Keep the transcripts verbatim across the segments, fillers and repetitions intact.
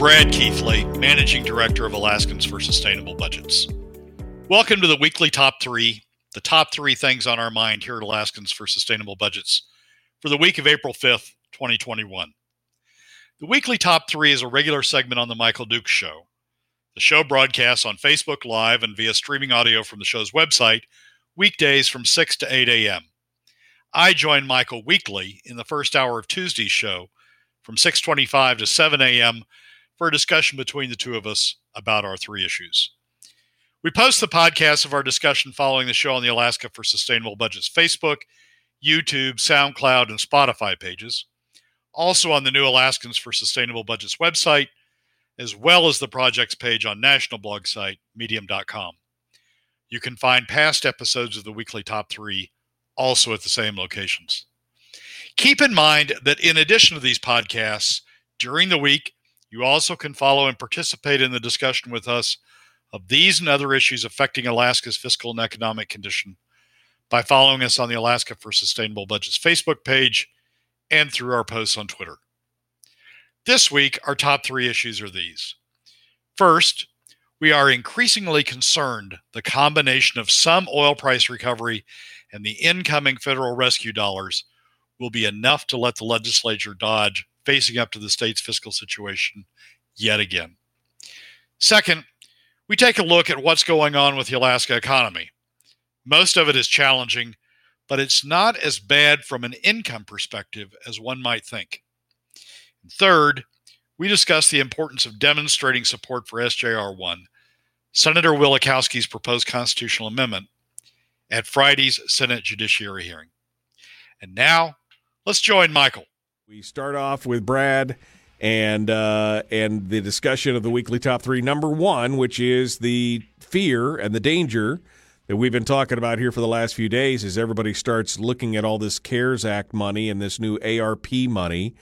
Brad Keithley, Managing Director of Alaskans for Sustainable Budgets. Welcome to the weekly top three, the top three things on our mind here at Alaskans for Sustainable Budgets for the week of April fifth, twenty twenty-one. The weekly top three is a regular segment on The Michael Duke Show. The show broadcasts on Facebook Live and via streaming audio from the show's website, weekdays from six to eight a.m. I join Michael weekly in the first hour of Tuesday's show from six twenty-five to seven a.m. for a discussion between the two of us about our three issues. We post the podcast of our discussion following the show on the Alaska for Sustainable Budgets Facebook, YouTube, SoundCloud, and Spotify pages, also on the new Alaskans for Sustainable Budgets website, as well as the project's page on national blog site, medium dot com. You can find past episodes of the weekly top three also at the same locations. Keep in mind that in addition to these podcasts, during the week, you also can follow and participate in the discussion with us of these and other issues affecting Alaska's fiscal and economic condition by following us on the Alaska for Sustainable Budgets Facebook page and through our posts on Twitter. This week, our top three issues are these. First, we are increasingly concerned the combination of some oil price recovery and the incoming federal rescue dollars will be enough to let the legislature dodge facing up to the state's fiscal situation yet again. Second, we take a look at what's going on with the Alaska economy. Most of it is challenging, but it's not as bad from an income perspective as one might think. And third, we discuss the importance of demonstrating support for S J R one, Senator Wielechowski's proposed constitutional amendment, at Friday's Senate Judiciary hearing. And now, let's join Michael. We start off with Brad and uh, and the discussion of the weekly top three. Number one, which is the fear and the danger that we've been talking about here for the last few days, is everybody starts looking at all this CARES Act money and this new A R P money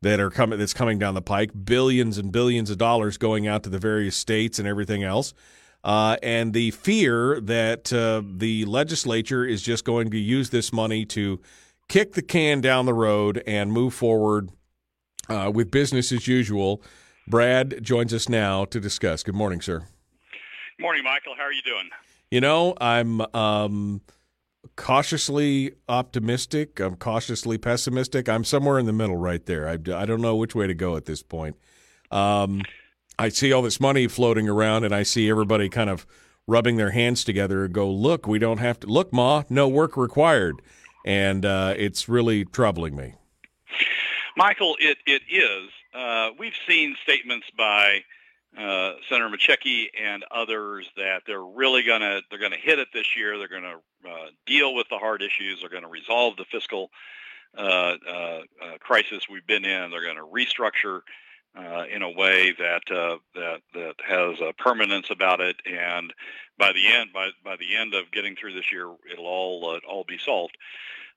that are coming that's coming down the pike, billions and billions of dollars going out to the various states and everything else. Uh, and the fear that uh, the legislature is just going to use this money to kick the can down the road and move forward uh, with business as usual. Brad joins us now to discuss. Good morning, sir. Good morning, Michael. How are you doing? You know, I'm um, cautiously optimistic. I'm cautiously pessimistic. I'm somewhere in the middle right there. I, I don't know which way to go at this point. Um I see all this money floating around, and I see everybody kind of rubbing their hands together and go, look, we don't have to – look, Ma, no work required. And uh, it's really troubling me. Michael, it, it is. Uh, we've seen statements by uh, Senator Micciche and others that they're really going to they're going to hit it this year. They're going to uh, deal with the hard issues. They're going to resolve the fiscal uh, uh, uh, crisis we've been in. They're going to restructure Uh, in a way that uh, that that has a permanence about it, and by the end by by the end of getting through this year, it'll all uh, all be solved.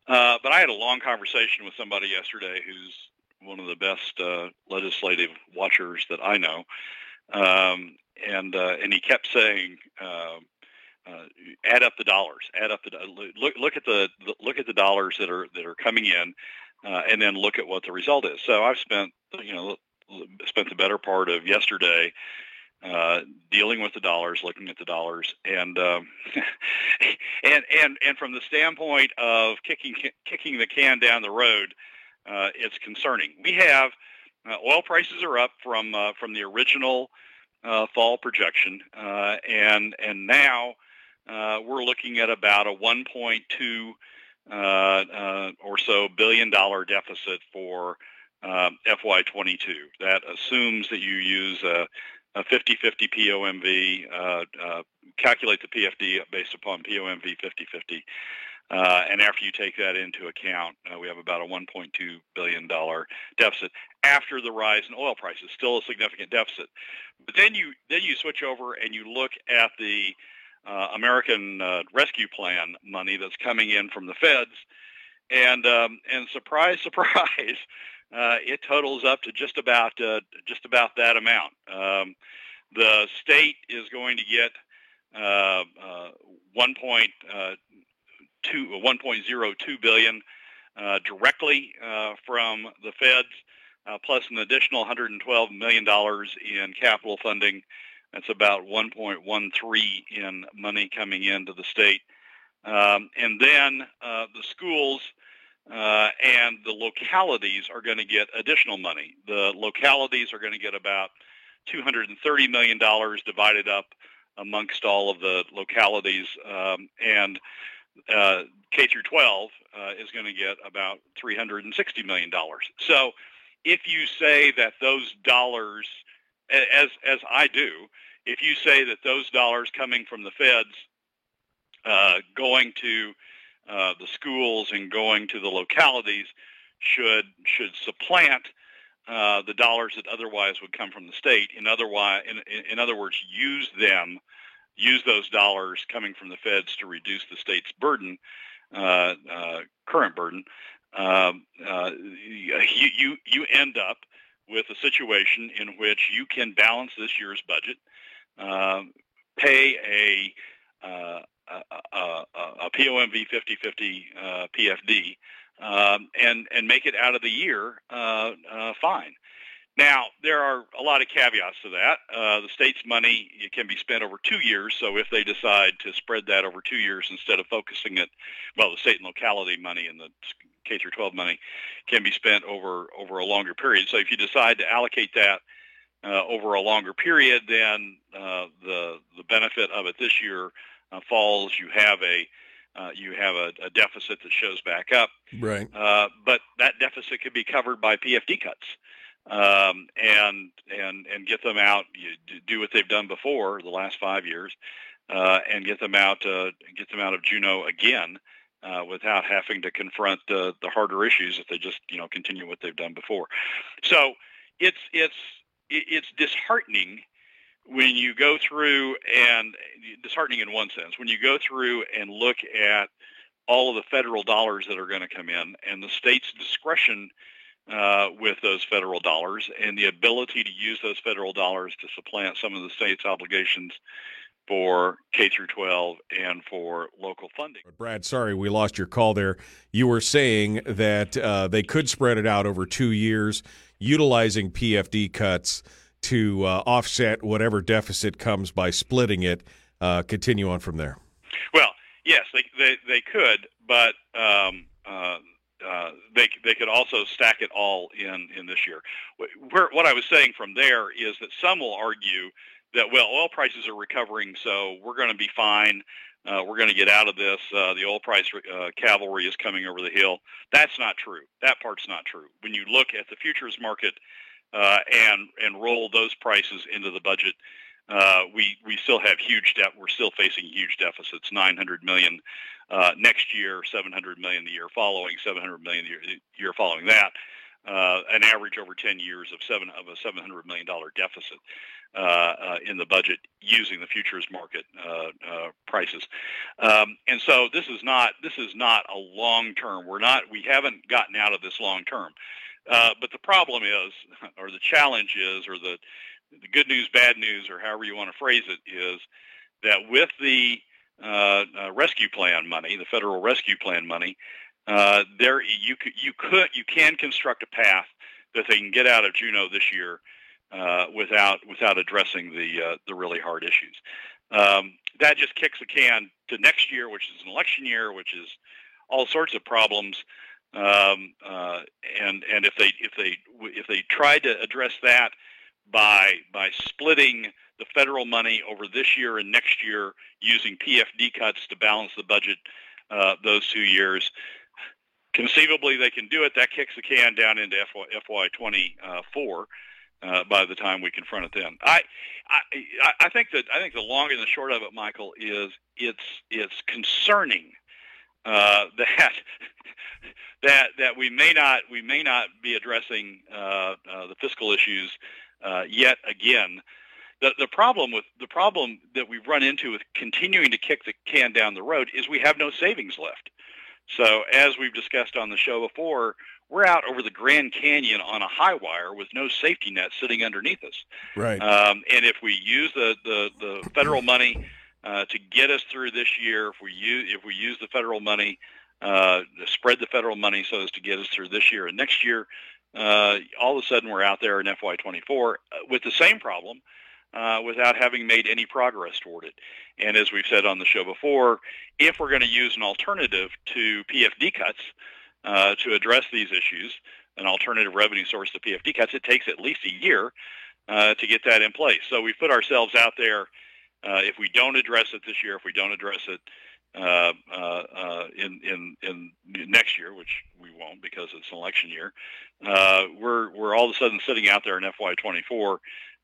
Uh, but I had a long conversation with somebody yesterday who's one of the best uh, legislative watchers that I know, um, and uh, and he kept saying, uh, uh, "Add up the dollars. Add up the do- look look at the look at the dollars that are that are coming in, uh, and then look at what the result is." So I've spent you know. spent the better part of yesterday uh, dealing with the dollars, looking at the dollars, and um, and and and from the standpoint of kicking kicking the can down the road, uh, it's concerning. We have uh, oil prices are up from uh, from the original uh, fall projection, uh, and and now uh, we're looking at about a one point two uh, uh, or so billion dollar deficit for Um, F Y twenty-two. That assumes that you use a, a fifty-fifty P O M V, uh, uh, calculate the P F D based upon P O M V fifty-fifty, uh, and after you take that into account, uh, we have about a one point two billion dollars deficit after the rise in oil prices. Still a significant deficit. But then you then you switch over and you look at the uh, American uh, Rescue Plan money that's coming in from the feds, and um, and surprise, surprise. Uh, it totals up to just about uh, just about that amount. Um, the state is going to get uh, uh, one point zero two billion dollars uh, directly uh, from the feds. uh, plus an additional one hundred twelve million dollars in capital funding. That's about one point one three in money coming into the state. Um, and then uh, the schools uh, and the localities are going to get additional money. The localities are going to get about two hundred thirty million dollars divided up amongst all of the localities, um, and uh, K through twelve uh, is going to get about three hundred sixty million dollars. So if you say that those dollars, as as I do, if you say that those dollars coming from the feds uh, going to uh, the schools and going to the localities should should supplant Uh, the dollars that otherwise would come from the state, in other, in, in other words, use them, use those dollars coming from the feds to reduce the state's burden, uh, uh, current burden, uh, uh, you, you, you end up with a situation in which you can balance this year's budget, uh, pay a, uh, a, a, a P O M V fifty fifty uh, P F D, Um, and, and make it out of the year uh, uh, fine. Now, there are a lot of caveats to that. Uh, the state's money, it can be spent over two years, so if they decide to spread that over two years instead of focusing it, well, the state and locality money and the K through twelve money can be spent over, over a longer period. So if you decide to allocate that uh, over a longer period, then uh, the, the benefit of it this year uh, falls. You have a Uh, you have a, a deficit that shows back up, right? Uh, but that deficit could be covered by P F D cuts, um, and and and get them out. You do what they've done before the last five years, uh, and get them out. Uh, get them out of Juneau again, uh, without having to confront the, the harder issues if they just you know continue what they've done before. So it's it's it's disheartening. When you go through, and disheartening in one sense, when you go through and look at all of the federal dollars that are going to come in and the state's discretion uh, with those federal dollars and the ability to use those federal dollars to supplant some of the state's obligations for K through twelve and for local funding. Brad, sorry, we lost your call there. You were saying that uh, they could spread it out over two years, utilizing P F D cuts to uh, offset whatever deficit comes by splitting it, uh, continue on from there. Well, yes, they they, they could, but um, uh, uh, they they could also stack it all in, in this year. Where, what I was saying from there is that some will argue that, well, oil prices are recovering, so we're going to be fine. Uh, we're going to get out of this. Uh, the oil price uh, cavalry is coming over the hill. That's not true. That part's not true. When you look at the futures market, Uh, and and roll those prices into the budget, uh, we we still have huge debt. We're still facing huge deficits: nine hundred million dollars uh, next year, seven hundred million dollars the year following, seven hundred million dollars the year, the year following that. Uh, an average over ten years of seven of a seven hundred million dollars deficit uh, uh, in the budget using the futures market uh, uh, prices. Um, and so this is not this is not a long term. We're not we haven't gotten out of this long term. Uh, but the problem is, or the challenge is, or the, the good news, bad news, or however you want to phrase it, is that with the uh, uh, rescue plan money, the federal rescue plan money, uh, there you could, you could you can construct a path that they can get out of Juneau this year uh, without without addressing the uh, the really hard issues. Um, that just kicks the can to next year, which is an election year, which is all sorts of problems. Um, uh, and and if they if they if they tried to address that by by splitting the federal money over this year and next year using P F D cuts to balance the budget uh, those two years, conceivably they can do it. That kicks the can down into F Y twenty-four uh, by the time we confront it then. I, I I think that I think the long and the short of it, Michael, is it's it's concerning uh, that. That that we may not we may not be addressing uh, uh, the fiscal issues uh, yet again. The the problem with the problem that we've run into with continuing to kick the can down the road is we have no savings left. So as we've discussed on the show before, we're out over the Grand Canyon on a high wire with no safety net sitting underneath us. Right. Um, and if we use the the, the federal money uh, to get us through this year, if we use if we use the federal money. Uh, spread the federal money so as to get us through this year and next year, uh, all of a sudden we're out there in F Y twenty-four with the same problem uh, without having made any progress toward it. And as we've said on the show before, if we're going to use an alternative to P F D cuts uh, to address these issues, an alternative revenue source to P F D cuts, it takes at least a year uh, to get that in place. So we put ourselves out there. Uh, if we don't address it this year, if we don't address it uh, uh, uh, in, in in next year, which we won't because it's an election year, uh, we're we're all of a sudden sitting out there in F Y twenty-four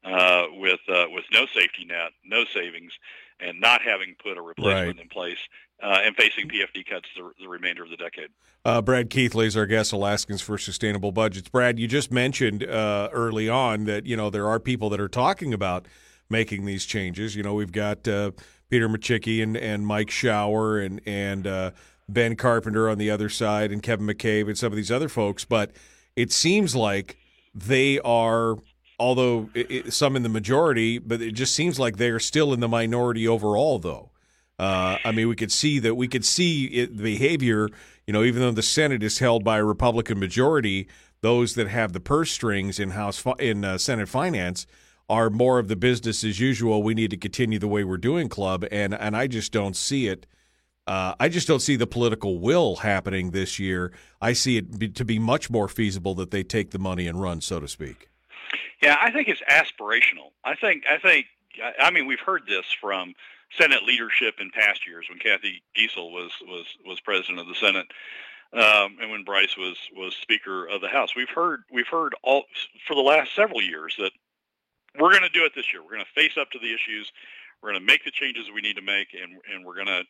uh, with uh, with no safety net, no savings, and not having put a replacement right. in place. Uh, and facing P F D cuts the, the remainder of the decade. Uh, Brad Keithley is our guest, Alaskans for Sustainable Budgets. Brad, you just mentioned uh, early on that, you know, there are people that are talking about making these changes. You know, we've got uh, Peter Micciche and, and Mike Shower and, and uh, Ben Carpenter on the other side and Kevin McCabe and some of these other folks. But it seems like they are, although it, it, some in the majority, but it just seems like they are still in the minority overall, though. Uh, I mean, we could see that we could see it, the behavior, you know, even though the Senate is held by a Republican majority, those that have the purse strings in House fi- in uh, Senate Finance are more of the business as usual. We need to continue the way we're doing club. And, and I just don't see it. Uh, I just don't see the political will happening this year. I see it be, to be much more feasible that they take the money and run, so to speak. Yeah, I think it's aspirational. I think I think I mean, we've heard this from Senate leadership in past years when Kathy Giesel was, was, was president of the Senate um, and when Bryce was, was Speaker of the House. We've heard we've heard all for the last several years that we're going to do it this year. We're going to face up to the issues. We're going to make the changes we need to make, and and we're going to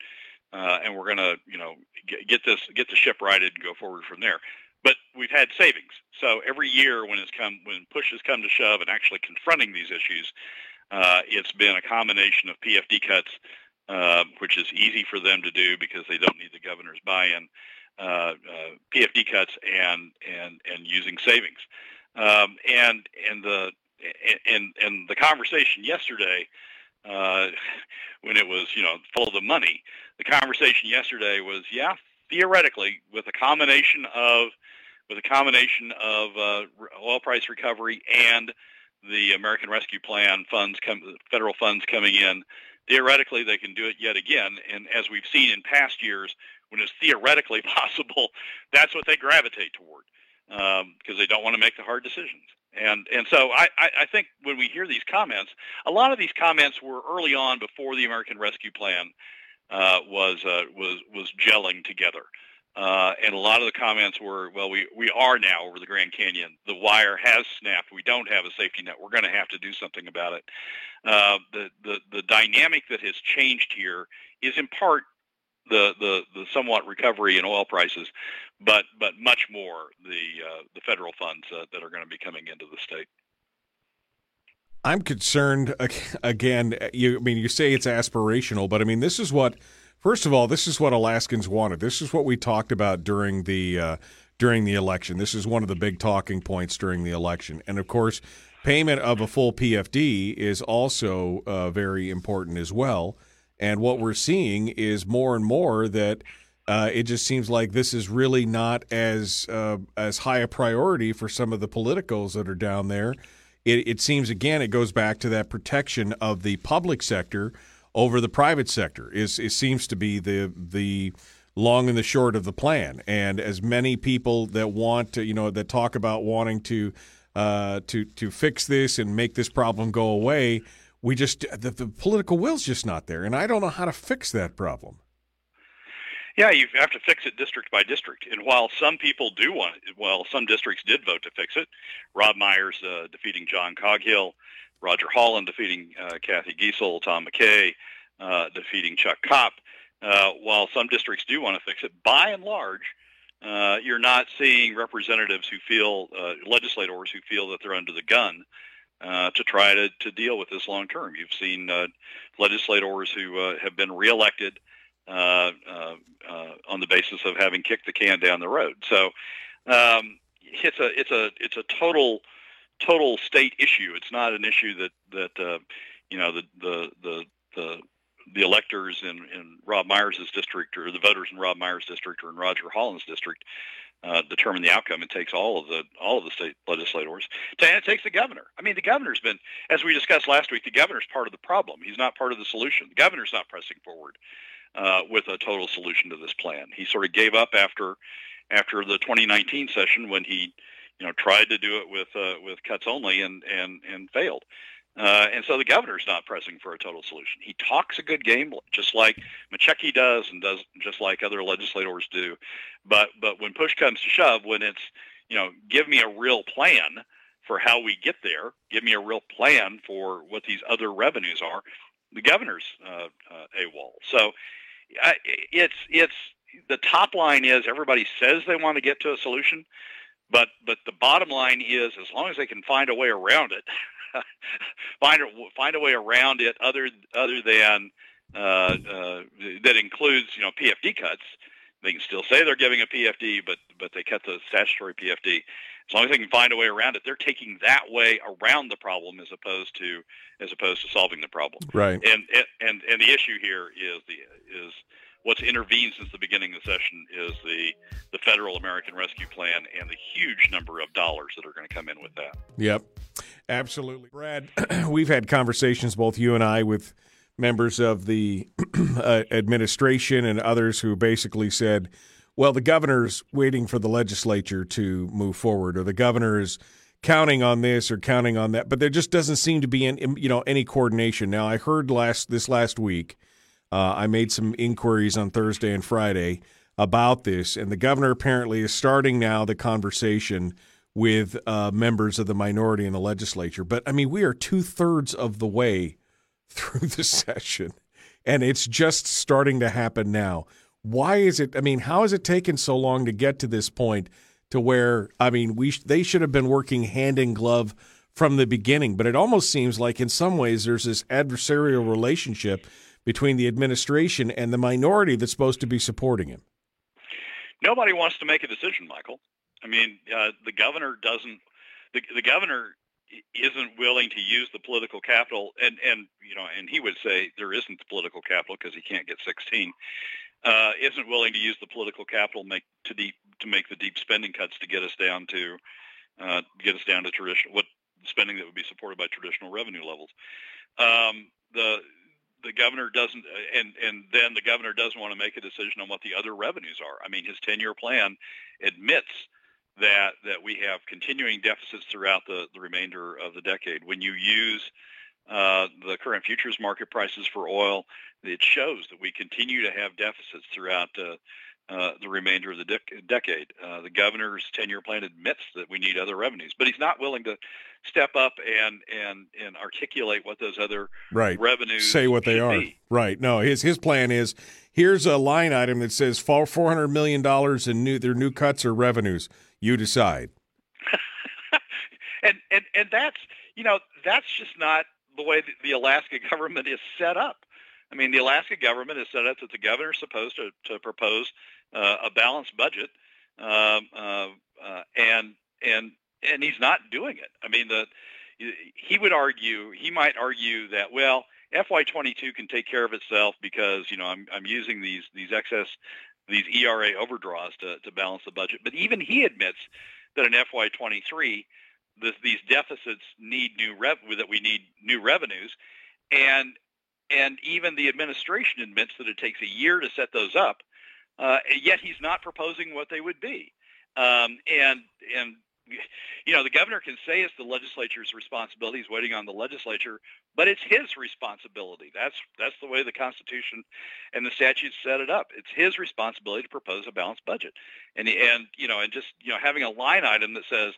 uh, and we're going to you know get, get this get the ship righted and go forward from there. But we've had savings. So every year when it's come when push has come to shove and actually confronting these issues. Uh, it's been a combination of P F D cuts, uh, which is easy for them to do because they don't need the governor's buy-in, uh, uh, P F D cuts, and and and using savings. Um, and and the and and the conversation yesterday, uh, when it was you know follow the money, the conversation yesterday was yeah theoretically with a combination of with a combination of uh, oil price recovery and the American Rescue Plan funds, come, federal funds coming in, theoretically they can do it yet again. And as we've seen in past years, when it's theoretically possible, that's what they gravitate toward um, because they don't want to make the hard decisions. And and so I, I think when we hear these comments, a lot of these comments were early on before the American Rescue Plan uh, was uh, was was gelling together. Uh, and a lot of the comments were, well, we, we are now over the Grand Canyon. The wire has snapped. We don't have a safety net. We're going to have to do something about it. Uh, the, the, the dynamic that has changed here is in part the, the, the somewhat recovery in oil prices, but, but much more the, uh, the federal funds uh, that are going to be coming into the state. I'm concerned, again, you, I mean, you say it's aspirational, but I mean, this is what... First of all, this is what Alaskans wanted. This is what we talked about during the uh, during the election. This is one of the big talking points during the election. And, of course, payment of a full P F D is also uh, very important as well. And what we're seeing is more and more that uh, it just seems like this is really not as uh, as high a priority for some of the politicals that are down there. It, it seems, again, it goes back to that protection of the public sector over the private sector is it seems to be the the long and the short of the plan. And as many people that want to, you know, that talk about wanting to uh, to to fix this and make this problem go away, we just the, the political will's just not there. And I don't know how to fix that problem. Yeah, you have to fix it district by district. And while some people do want it, well, some districts did vote to fix it. Rob Myers uh, defeating John Coghill. Roger Holland defeating uh, Kathy Giesel, Tom McKay uh, defeating Chuck Kopp. Uh, while some districts do want to fix it, by and large, uh, you're not seeing representatives who feel, uh, legislators who feel that they're under the gun uh, to try to, to deal with this long term. You've seen uh, legislators who uh, have been reelected uh, uh, uh, on the basis of having kicked the can down the road. So um, it's a it's a it's a total. total state issue. It's not an issue that that uh, you know the the the the, the electors in, in Rob Myers' district or the voters in Rob Myers' district or in Roger Holland's district uh, determine the outcome. It takes all of the all of the state legislators, and it takes the governor. I mean, the governor's been, as we discussed last week, the governor's part of the problem. He's not part of the solution. The governor's not pressing forward uh, with a total solution to this plan. He sort of gave up after after the twenty nineteen session when he, you know, tried to do it with uh, with cuts only and and and failed. Uh, and so the governor's not pressing for a total solution. He talks a good game, just like Micciche does, and does just like other legislators do. But but when push comes to shove, when it's, you know, give me a real plan for how we get there, give me a real plan for what these other revenues are, the governor's uh, uh, AWOL. So I, it's it's the top line is everybody says they want to get to a solution, but but the bottom line is as long as they can find a way around it. Find a, find a way around it, other other than uh, uh, that includes, you know, P F D cuts. They can still say they're giving a P F D, but but they cut the statutory P F D. As long as they can find a way around it, they're taking that way around the problem as opposed to as opposed to solving the problem. Right. And and and the issue here is the is. What's intervened since the beginning of the session is the, the federal American Rescue Plan and the huge number of dollars that are going to come in with that. Yep, absolutely. Brad, we've had conversations, both you and I, with members of the uh, administration and others who basically said, well, the governor's waiting for the legislature to move forward, or the governor is counting on this or counting on that, but there just doesn't seem to be any, you know, any coordination. Now, I heard last this last week, Uh, I made some inquiries on Thursday and Friday about this, and the governor apparently is starting now the conversation with uh, members of the minority in the legislature. But, I mean, we are two-thirds of the way through the session, and it's just starting to happen now. Why is it – I mean, how has it taken so long to get to this point to where, I mean, we sh- they should have been working hand in glove from the beginning, but it almost seems like in some ways there's this adversarial relationship – between the administration and the minority that's supposed to be supporting him. Nobody wants to make a decision, Michael. I mean, uh, the governor doesn't. The, the governor isn't willing to use the political capital, and, and you know, and he would say there isn't the political capital because he can't get sixteen. Uh, isn't willing to use the political capital make to deep to make the deep spending cuts to get us down to uh, get us down to traditional what spending that would be supported by traditional revenue levels. Um, the The governor doesn't, and, and then the governor doesn't want to make a decision on what the other revenues are. I mean, his ten-year plan admits that that we have continuing deficits throughout the, the remainder of the decade. When you use uh, the current futures market prices for oil, it shows that we continue to have deficits throughout uh, uh, the remainder of the de- decade. Uh, the governor's ten-year plan admits that we need other revenues, but he's not willing to step up and and and articulate what those other right. revenues say what they are. Be. Right. No, his his plan is here's a line item that says four hundred million dollars in new their new cuts or revenues. You decide. and and and that's you know that's just not the way the Alaska government is set up. I mean, the Alaska government is set up that the governor is supposed to to propose uh, a balanced budget, um, uh, uh, and and. And he's not doing it. I mean, the he would argue, he might argue that, well, F Y twenty-two can take care of itself because, you know, I'm I'm using these these excess, these E R A overdraws to, to balance the budget. But even he admits that in F Y twenty-three, this, these deficits need new rev that we need new revenues, and and even the administration admits that it takes a year to set those up. Uh, yet he's not proposing what they would be, um, and and. You know, the governor can say it's the legislature's responsibility. He's waiting on the legislature, but it's his responsibility. That's that's the way the Constitution and the statutes set it up. It's his responsibility to propose a balanced budget, and and you know, and just you know, having a line item that says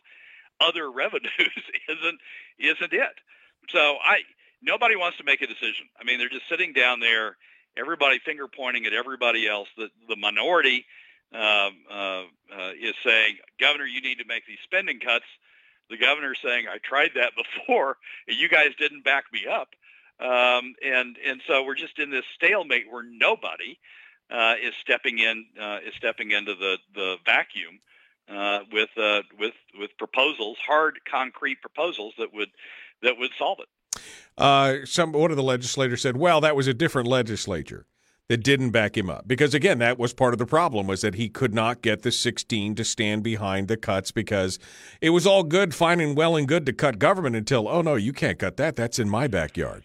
other revenues isn't isn't it. So I nobody wants to make a decision. I mean, they're just sitting down there, everybody finger pointing at everybody else. The the minority. Uh, uh, uh, is saying, Governor, you need to make these spending cuts. The governor is saying, I tried that before, and you guys didn't back me up. Um, and and so we're just in this stalemate where nobody uh, is stepping in uh, is stepping into the the vacuum uh, with uh, with with proposals, hard concrete proposals that would that would solve it. Uh, some one of the legislators said, well, that was a different legislature. that didn't back him up. Because, again, that was part of the problem, was that he could not get the sixteen to stand behind the cuts, because it was all good, fine and well and good to cut government until, oh, no, you can't cut that. That's in my backyard.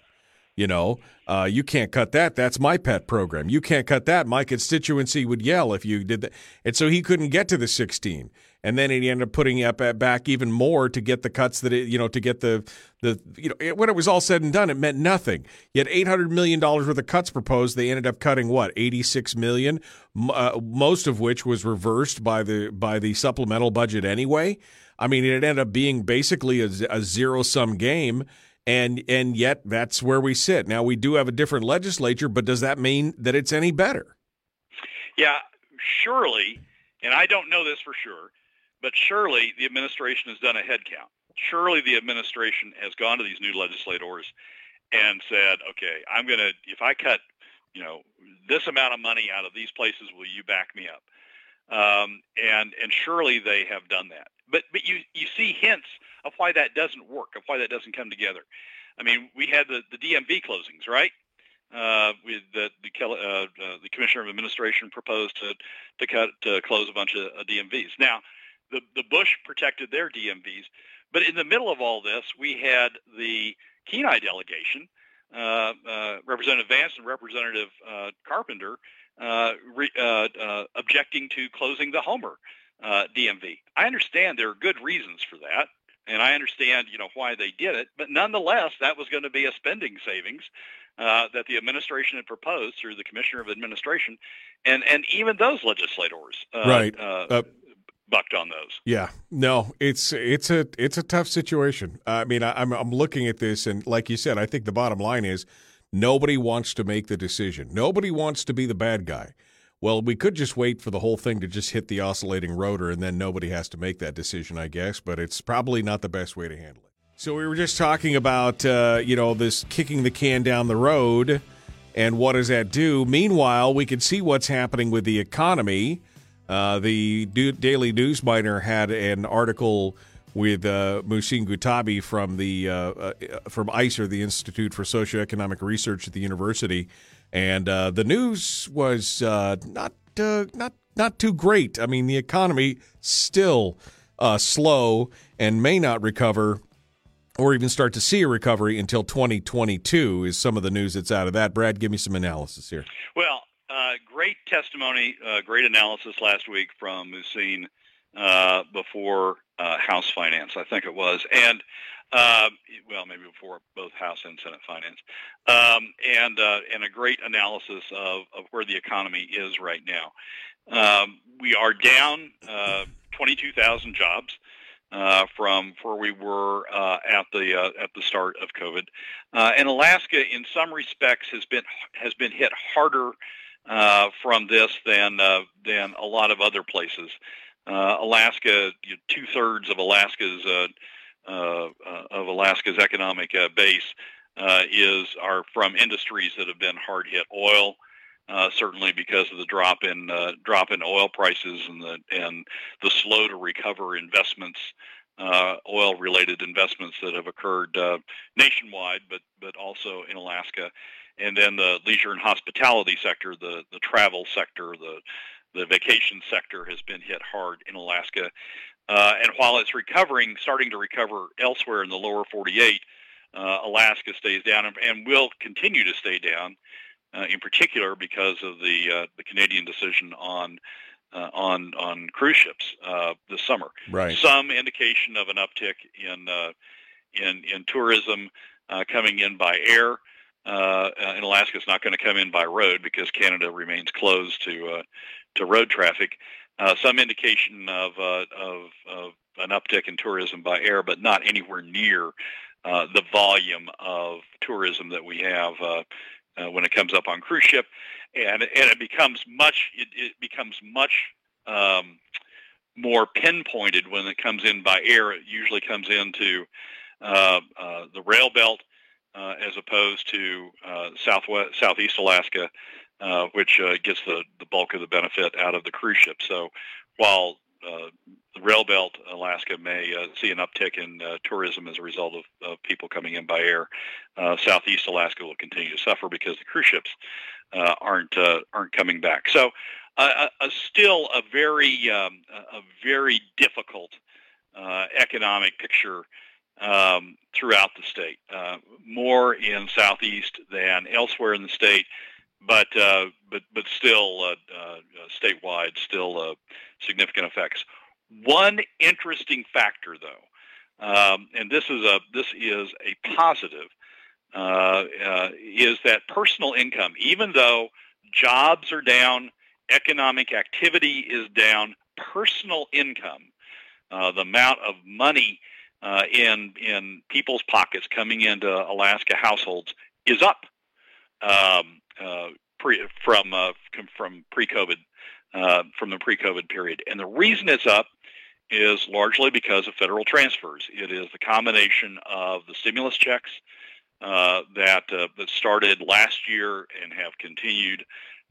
You know, uh, you can't cut that. That's my pet program. You can't cut that. My constituency would yell if you did that. And so he couldn't get to the sixteen. And then he ended up putting up back even more to get the cuts that, it, you know, to get the, the you know, it, when it was all said and done, it meant nothing. You had eight hundred million dollars worth of cuts proposed. They ended up cutting, what, eighty-six million dollars, uh, most of which was reversed by the by the supplemental budget anyway. I mean, it ended up being basically a, a zero-sum game. And and yet that's where we sit. Now, we do have a different legislature, but does that mean that it's any better? Yeah, surely, and I don't know this for sure, but surely the administration has done a head count. Surely the administration has gone to these new legislators and said, okay, I'm going to, if I cut, you know, this amount of money out of these places, will you back me up? Um, and and surely they have done that. But but you, you see hints of why that doesn't work, of why that doesn't come together. I mean, we had the, the D M V closings, right? Uh, with the the, uh, the Commissioner of Administration proposed to to cut to close a bunch of uh, D M Vs. Now, the the Bush protected their D M Vs, but in the middle of all this, we had the Kenai delegation, uh, uh, Representative Vance and Representative uh, Carpenter, uh, re, uh, uh, objecting to closing the Homer uh, D M V. I understand there are good reasons for that. And I understand, you know, why they did it. But nonetheless, that was going to be a spending savings uh, that the administration had proposed through the Commissioner of Administration. And and even those legislators uh, right. uh, uh, bucked on those. Yeah. No, it's it's a it's a tough situation. I mean, I, I'm I'm looking at this, and like you said, I think the bottom line is nobody wants to make the decision. Nobody wants to be the bad guy. Well, we could just wait for the whole thing to just hit the oscillating rotor, and then nobody has to make that decision, I guess. But it's probably not the best way to handle it. So we were just talking about, uh, you know, this kicking the can down the road, and what does that do? Meanwhile, we can see what's happening with the economy. Uh, the du- Daily News Miner had an article with uh, Muhsin Ghutabi from the uh, uh, from ICER, the Institute for Socioeconomic Research at the university. And uh, the news was uh, not uh, not not too great. I mean, the economy still uh, slow and may not recover or even start to see a recovery until twenty twenty-two is some of the news that's out of that. Brad, give me some analysis here. Well, uh, great testimony, uh, great analysis last week from Muhsin uh, before uh, House Finance, I think it was. And Uh, well, maybe before both House and Senate Finance, um, and uh, and a great analysis of, of where the economy is right now. Um, we are down uh, twenty-two thousand jobs uh, from where we were uh, at the uh, at the start of COVID, uh, and Alaska, in some respects, has been has been hit harder uh, from this than uh, than a lot of other places. Uh, Alaska, you know, two thirds of Alaska's uh, Uh, uh, of Alaska's economic uh, base uh, is are from industries that have been hard hit. Oil, uh, certainly because of the drop in uh, drop in oil prices and the and the slow to recover investments, uh, oil related investments that have occurred uh, nationwide, but but also in Alaska, and then the leisure and hospitality sector, the the travel sector, the the vacation sector has been hit hard in Alaska. Uh, and while it's recovering, starting to recover elsewhere in the lower forty-eight, uh, Alaska stays down and, and will continue to stay down, uh, in particular because of the uh, the Canadian decision on uh, on on cruise ships uh, this summer. Right. Some indication of an uptick in uh, in in tourism uh, coming in by air. Uh, in Alaska, it's not going to come in by road because Canada remains closed to uh, to road traffic. Uh, some indication of, uh, of of an uptick in tourism by air, but not anywhere near uh, the volume of tourism that we have uh, uh, when it comes up on cruise ship, and and it becomes much it, it becomes much um, more pinpointed when it comes in by air. It usually comes into uh, uh, the rail belt uh, as opposed to uh, southwest southeast Alaska. Uh, which uh, gets the, the bulk of the benefit out of the cruise ship. So while uh, the rail belt, Alaska may uh, see an uptick in uh, tourism as a result of, of people coming in by air. Uh, Southeast Alaska will continue to suffer because the cruise ships uh, aren't uh, aren't coming back. So, uh, uh, still a very um, a very difficult uh, economic picture um, throughout the state. Uh, more in Southeast than elsewhere in the state. But uh, but but still, uh, uh, statewide, still uh, significant effects. One interesting factor, though, um, and this is a this is a positive, uh, uh, is that personal income, even though jobs are down, economic activity is down, personal income, uh, the amount of money uh, in in people's pockets coming into Alaska households is up. Um, Uh, pre, from uh, from pre-COVID, uh, from the pre-COVID period. And the reason it's up is largely because of federal transfers. It is the combination of the stimulus checks uh, that uh, that started last year and have continued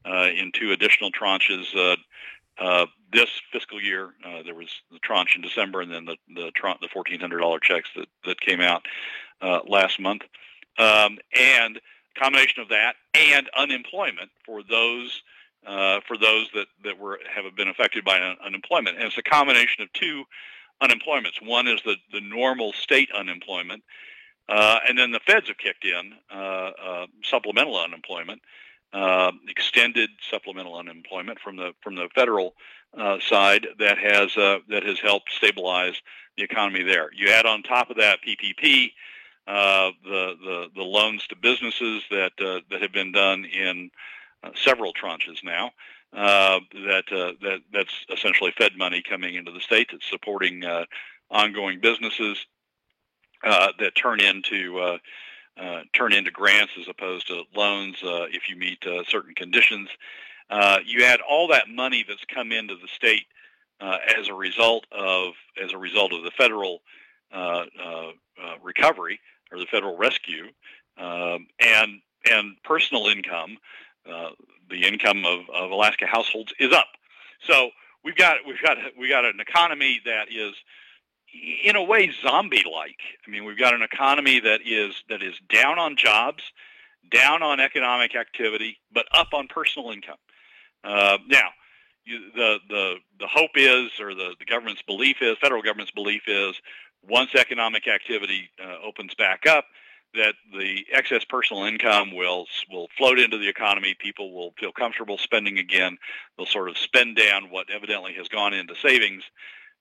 uh, in two additional tranches uh, uh, this fiscal year. Uh, there was the tranche in December, and then the the, tron- the fourteen hundred dollars checks that that came out uh, last month, um, and. Combination of that and unemployment for those uh, for those that, that were have been affected by un- unemployment. And it's a combination of two unemployments. One is the, the normal state unemployment, uh, and then the feds have kicked in uh, uh, supplemental unemployment, uh, extended supplemental unemployment from the from the federal uh, side that has uh, that has helped stabilize the economy there. You add on top of that P P P. Uh, the, the the loans to businesses that uh, that have been done in uh, several tranches now. Uh, that uh, that that's essentially Fed money coming into the state that's supporting uh, ongoing businesses uh, that turn into uh, uh, turn into grants as opposed to loans uh, if you meet uh, certain conditions. Uh, you add all that money that's come into the state uh, as a result of as a result of the federal. Uh, uh, uh, recovery or the federal rescue, um, and and personal income, uh, the income of, of Alaska households is up. So we've got we've got we got an economy that is in a way zombie-like. I mean, we've got an economy that is that is down on jobs, down on economic activity, but up on personal income. Uh, now. You, the, the the hope is, or the, the government's belief is, federal government's belief is, once economic activity uh, opens back up, that the excess personal income will will float into the economy. People will feel comfortable spending again. They'll sort of spend down what evidently has gone into savings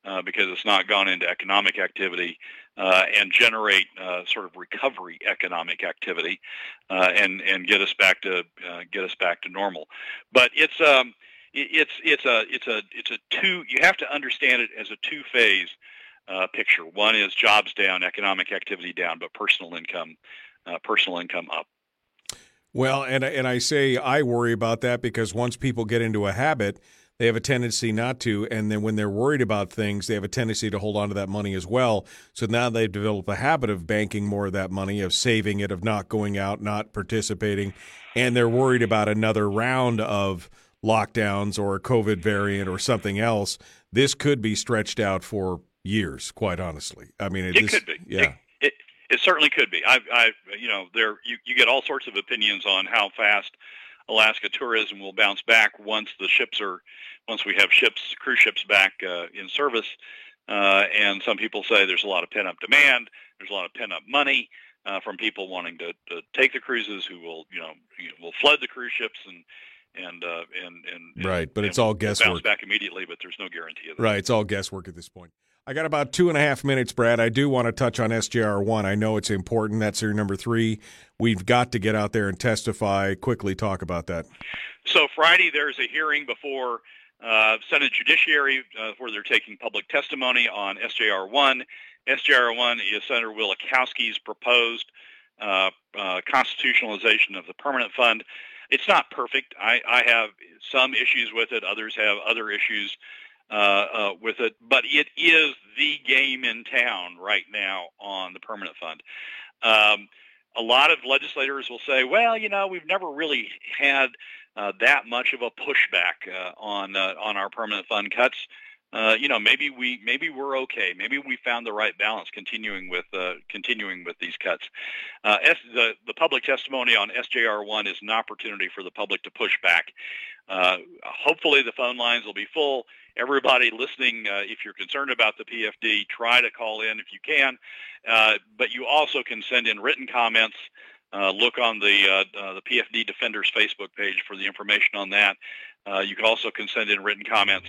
uh, because it's not gone into economic activity, uh, and generate uh, sort of recovery economic activity, uh, and and get us back to uh, get us back to normal. But it's um. It's it's a it's a it's a two. You have to understand it as a two-phase uh, picture. One is jobs down, economic activity down, but personal income uh, personal income up. Well, and and I say I worry about that because once people get into a habit, they have a tendency not to, and then when they're worried about things, they have a tendency to hold on to that money as well. So now they've developed a habit of banking more of that money, of saving it, of not going out, not participating, and they're worried about another round of lockdowns or a COVID variant or something else. This could be stretched out for years, quite honestly. I mean, it, it this, could be. Yeah, it, it, it certainly could be. I, I, you know, there you, you get all sorts of opinions on how fast Alaska tourism will bounce back once the ships are, once we have ships, cruise ships back uh, in service. Uh, and some people say there's a lot of pent-up demand. There's a lot of pent-up money uh, from people wanting to, to take the cruises, who will, you know, will flood the cruise ships and. And, uh, and and right, but and it's all guesswork. Bounce back immediately, but there's no guarantee of that. Right, it's all guesswork at this point. I got about two and a half minutes, Brad. I do want to touch on S J R one. I know it's important. That's your number three. We've got to get out there and testify. Quickly talk about that. So Friday there's a hearing before uh, Senate Judiciary uh, where they're taking public testimony on S J R one. S J R one is Senator Wielechowski's proposed uh, uh, constitutionalization of the permanent fund. It's not perfect. I, I have some issues with it. Others have other issues uh, uh, with it. But it is the game in town right now on the permanent fund. Um, a lot of legislators will say, well, you know, we've never really had uh, that much of a pushback uh, on uh, on our permanent fund cuts. uh, you know, maybe we maybe we're okay. Maybe we found the right balance continuing with uh, continuing with these cuts. Uh, S, the, the public testimony on S J R one is an opportunity for the public to push back. Uh, hopefully the phone lines will be full. Everybody listening, uh, if you're concerned about the P F D, try to call in if you can. Uh, but you also can send in written comments. Uh, look on the uh, uh, the P F D Defenders Facebook page for the information on that. Uh, you can also can send in written comments.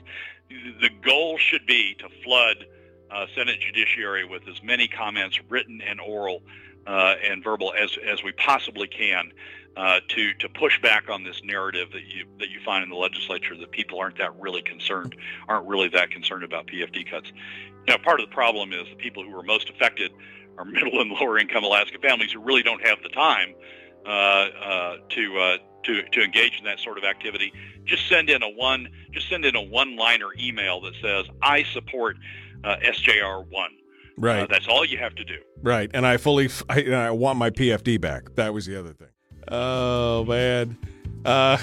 The goal should be to flood uh, Senate Judiciary with as many comments, written and oral uh, and verbal, as as we possibly can, uh, to to push back on this narrative that you that you find in the legislature that people aren't that really concerned, aren't really that concerned about P F D cuts. Now, part of the problem is the people who are most affected are middle and lower income Alaska families who really don't have the time uh, uh, to uh, to to engage in that sort of activity. Just send in a one just send in a one liner email that says, "I support uh, S J R one." Right. Uh, that's all you have to do. Right. And I fully f- I, and I want my P F D back. That was the other thing. Oh man. Uh,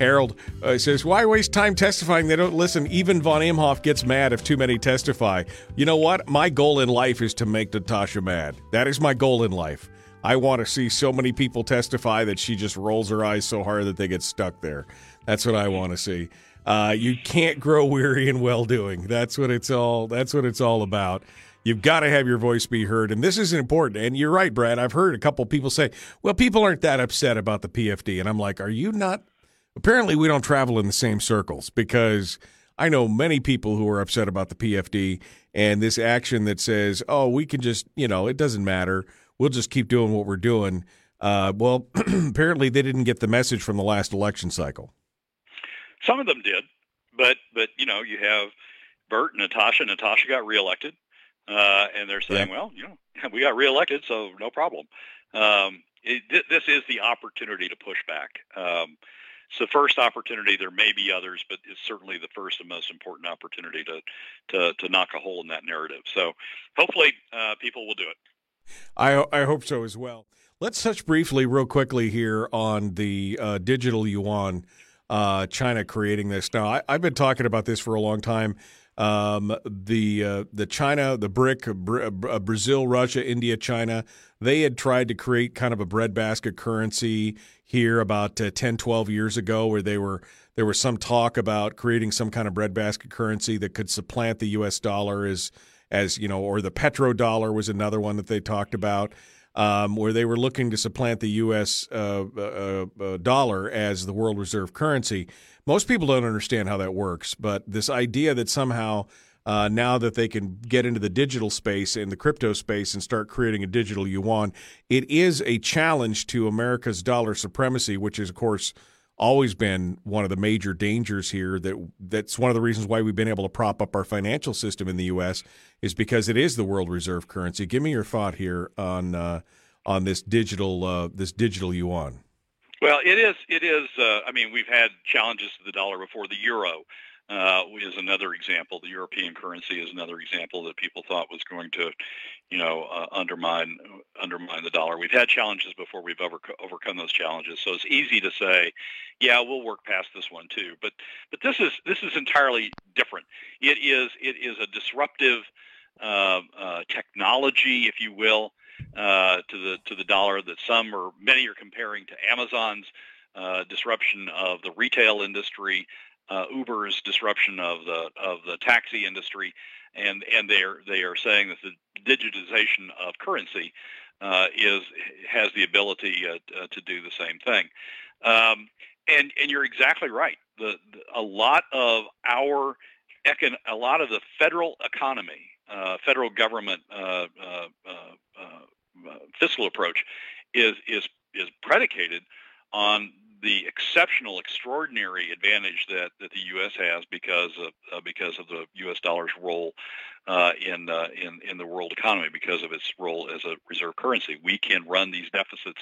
Harold uh, says, why waste time testifying? They don't listen. Even Von Imhoff gets mad if too many testify. You know what? My goal in life is to make Natasha mad. That is my goal in life. I want to see so many people testify that she just rolls her eyes so hard that they get stuck there. That's what I want to see. Uh, you can't grow weary in well-doing. That's what it's all, that's what it's all about. You've got to have your voice be heard, and this is important. And you're right, Brad. I've heard a couple people say, well, people aren't that upset about the P F D. And I'm like, are you not? Apparently, we don't travel in the same circles, because I know many people who are upset about the P F D and this action that says, oh, we can just, you know, it doesn't matter. We'll just keep doing what we're doing. Uh, well, apparently, they didn't get the message from the last election cycle. Some of them did. But, but you know, you have Bert and Natasha. Natasha got reelected. Uh, and they're saying, yeah. well, you know, we got reelected, so no problem. Um, it, th- this is the opportunity to push back. Um, it's the first opportunity. There may be others, but it's certainly the first and most important opportunity to to, to knock a hole in that narrative. So hopefully uh, people will do it. I, I hope so as well. Let's touch briefly, real quickly here, on the uh, digital yuan, uh, China creating this. Now, I, I've been talking about this for a long time. Um, the uh, the China, the BRIC, Bra- Brazil, Russia, India, China, they had tried to create kind of a breadbasket currency here about uh, ten, twelve years ago, where they were there was some talk about creating some kind of breadbasket currency that could supplant the U S dollar as, as you know, or the petrodollar was another one that they talked about, um, where they were looking to supplant the U S uh, uh, uh, dollar as the world reserve currency. Most people don't understand how that works, but this idea that somehow uh, now that they can get into the digital space and the crypto space and start creating a digital yuan, it is a challenge to America's dollar supremacy, which is, of course, always been one of the major dangers here. That that's one of the reasons why we've been able to prop up our financial system in the U S is because it is the world reserve currency. Give me your thought here on uh, on this digital uh, this digital yuan. Well, it is. It is. Uh, I mean, we've had challenges to the dollar before. The euro uh, is another example. The European currency is another example that people thought was going to, you know, uh, undermine undermine the dollar. We've had challenges before. We've over, overcome those challenges. So it's easy to say, yeah, we'll work past this one too. But but this is this is entirely different. It is it is a disruptive uh, uh, technology, if you will. Uh, to the to the dollar that some or many are comparing to Amazon's uh, disruption of the retail industry, uh, Uber's disruption of the of the taxi industry, and and they are they are saying that the digitization of currency uh, is has the ability uh, to do the same thing, um, and and you're exactly right. The, the a lot of our econ a lot of the federal economy, uh, federal government. Uh, uh, uh, uh, Uh, fiscal approach is is is predicated on the exceptional, extraordinary advantage that, that the U S has because of uh, because of the U S dollar's role uh, in uh, in in the world economy, because of its role as a reserve currency. We can run these deficits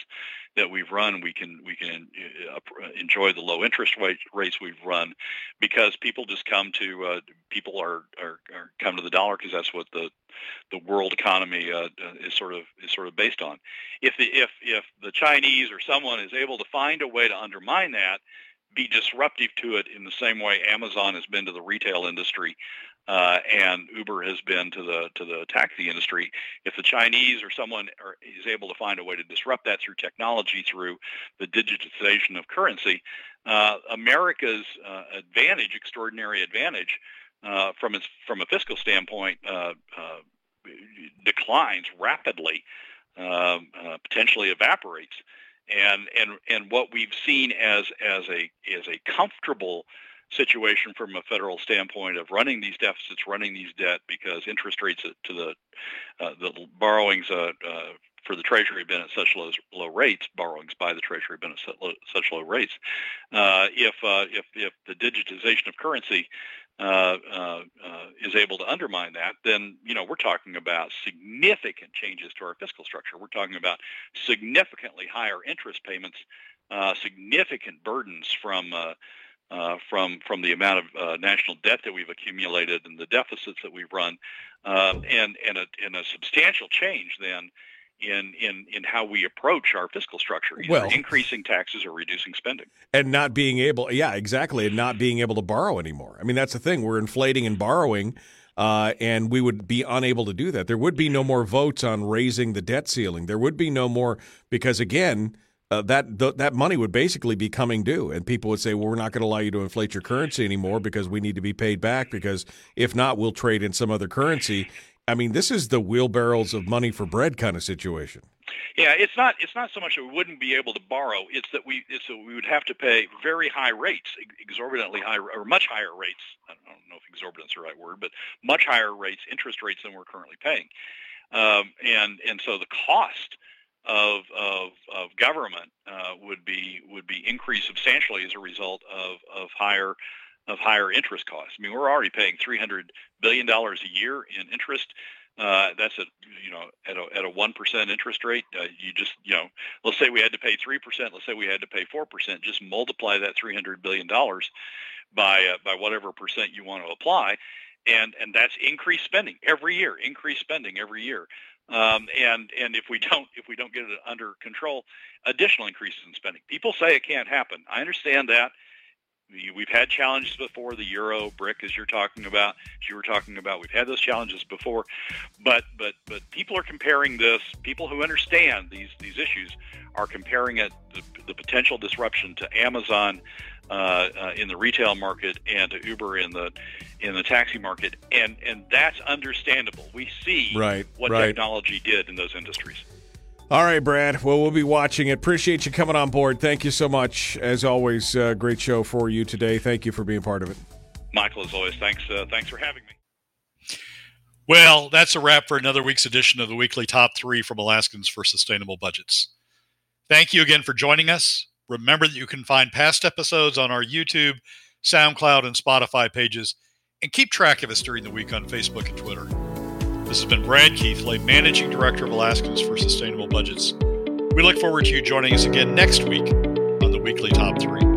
that we've run. We can we can uh, enjoy the low interest rate, rates we've run, because people just come to uh, people are, are are come to the dollar because that's what the the world economy uh, is sort of is sort of based on. If the if if the Chinese or someone is able to find a way to undermine that, be disruptive to it in the same way Amazon has been to the retail industry, uh, and Uber has been to the to the taxi industry. If the Chinese or someone are, is able to find a way to disrupt that through technology, through the digitization of currency, uh, America's uh, advantage, extraordinary advantage uh, from its from a fiscal standpoint, uh, uh, declines rapidly, uh, uh, potentially evaporates. And, and and what we've seen as as a as a comfortable situation from a federal standpoint of running these deficits, running these debt, because interest rates to the uh, the borrowings uh, uh, for the Treasury have been at such low, low rates, borrowings by the Treasury have been at such low, such low rates. Uh, if uh, if if the digitization of currency uh, uh, uh, is able to undermine that, then you know we're talking about significant changes to our fiscal structure. We're talking about significantly higher interest payments, uh, significant burdens from uh, uh, from from the amount of uh, national debt that we've accumulated and the deficits that we've run, uh, and and a, and a substantial change then in in in how we approach our fiscal structure, either well, increasing taxes or reducing spending, and not being able, yeah, exactly, and not being able to borrow anymore. I mean, that's the thing. We're inflating and borrowing, uh, and we would be unable to do that. There would be no more votes on raising the debt ceiling. There would be no more, because again, uh, that th- that money would basically be coming due, and people would say, "Well, we're not going to allow you to inflate your currency anymore because we need to be paid back. Because if not, we'll trade in some other currency." I mean, this is the wheelbarrows of money for bread kind of situation. Yeah, it's not. It's not so much that we wouldn't be able to borrow. It's that we. It's that we would have to pay very high rates, exorbitantly high, or much higher rates. I don't know if exorbitant is the right word, but much higher rates, interest rates than we're currently paying. Um, and and so the cost of of, of government uh, would be would be increased substantially as a result of of higher. of higher interest costs. I mean, we're already paying three hundred billion dollars a year in interest. Uh, that's a, you know, at a, at a one percent interest rate, uh, you just, you know, let's say we had to pay three percent, let's say we had to pay four percent, just multiply that three hundred billion dollars by, uh, by whatever percent you want to apply. And, and that's increased spending every year, increased spending every year. Um, and, and if we don't, if we don't get it under control, additional increases in spending. People say it can't happen. I understand that. We've had challenges before, the Euro, BRIC, as you're talking about, as you were talking about. We've had those challenges before, but but but people are comparing this. People who understand these these issues are comparing it the, the potential disruption to Amazon uh, uh, in the retail market and to Uber in the in the taxi market, and and that's understandable. We see right, what right. technology did in those industries. All right, Brad. Well, we'll be watching it. Appreciate you coming on board. Thank you so much. As always, uh, great show for you today. Thank you for being part of it. Michael, as always, thanks, uh, thanks for having me. Well, that's a wrap for another week's edition of the Weekly Top three from Alaskans for Sustainable Budgets. Thank you again for joining us. Remember that you can find past episodes on our YouTube, SoundCloud, and Spotify pages, and keep track of us during the week on Facebook and Twitter. This has been Brad Keithley, Managing Director of Alaskans for Sustainable Budgets. We look forward to you joining us again next week on the Weekly Top three.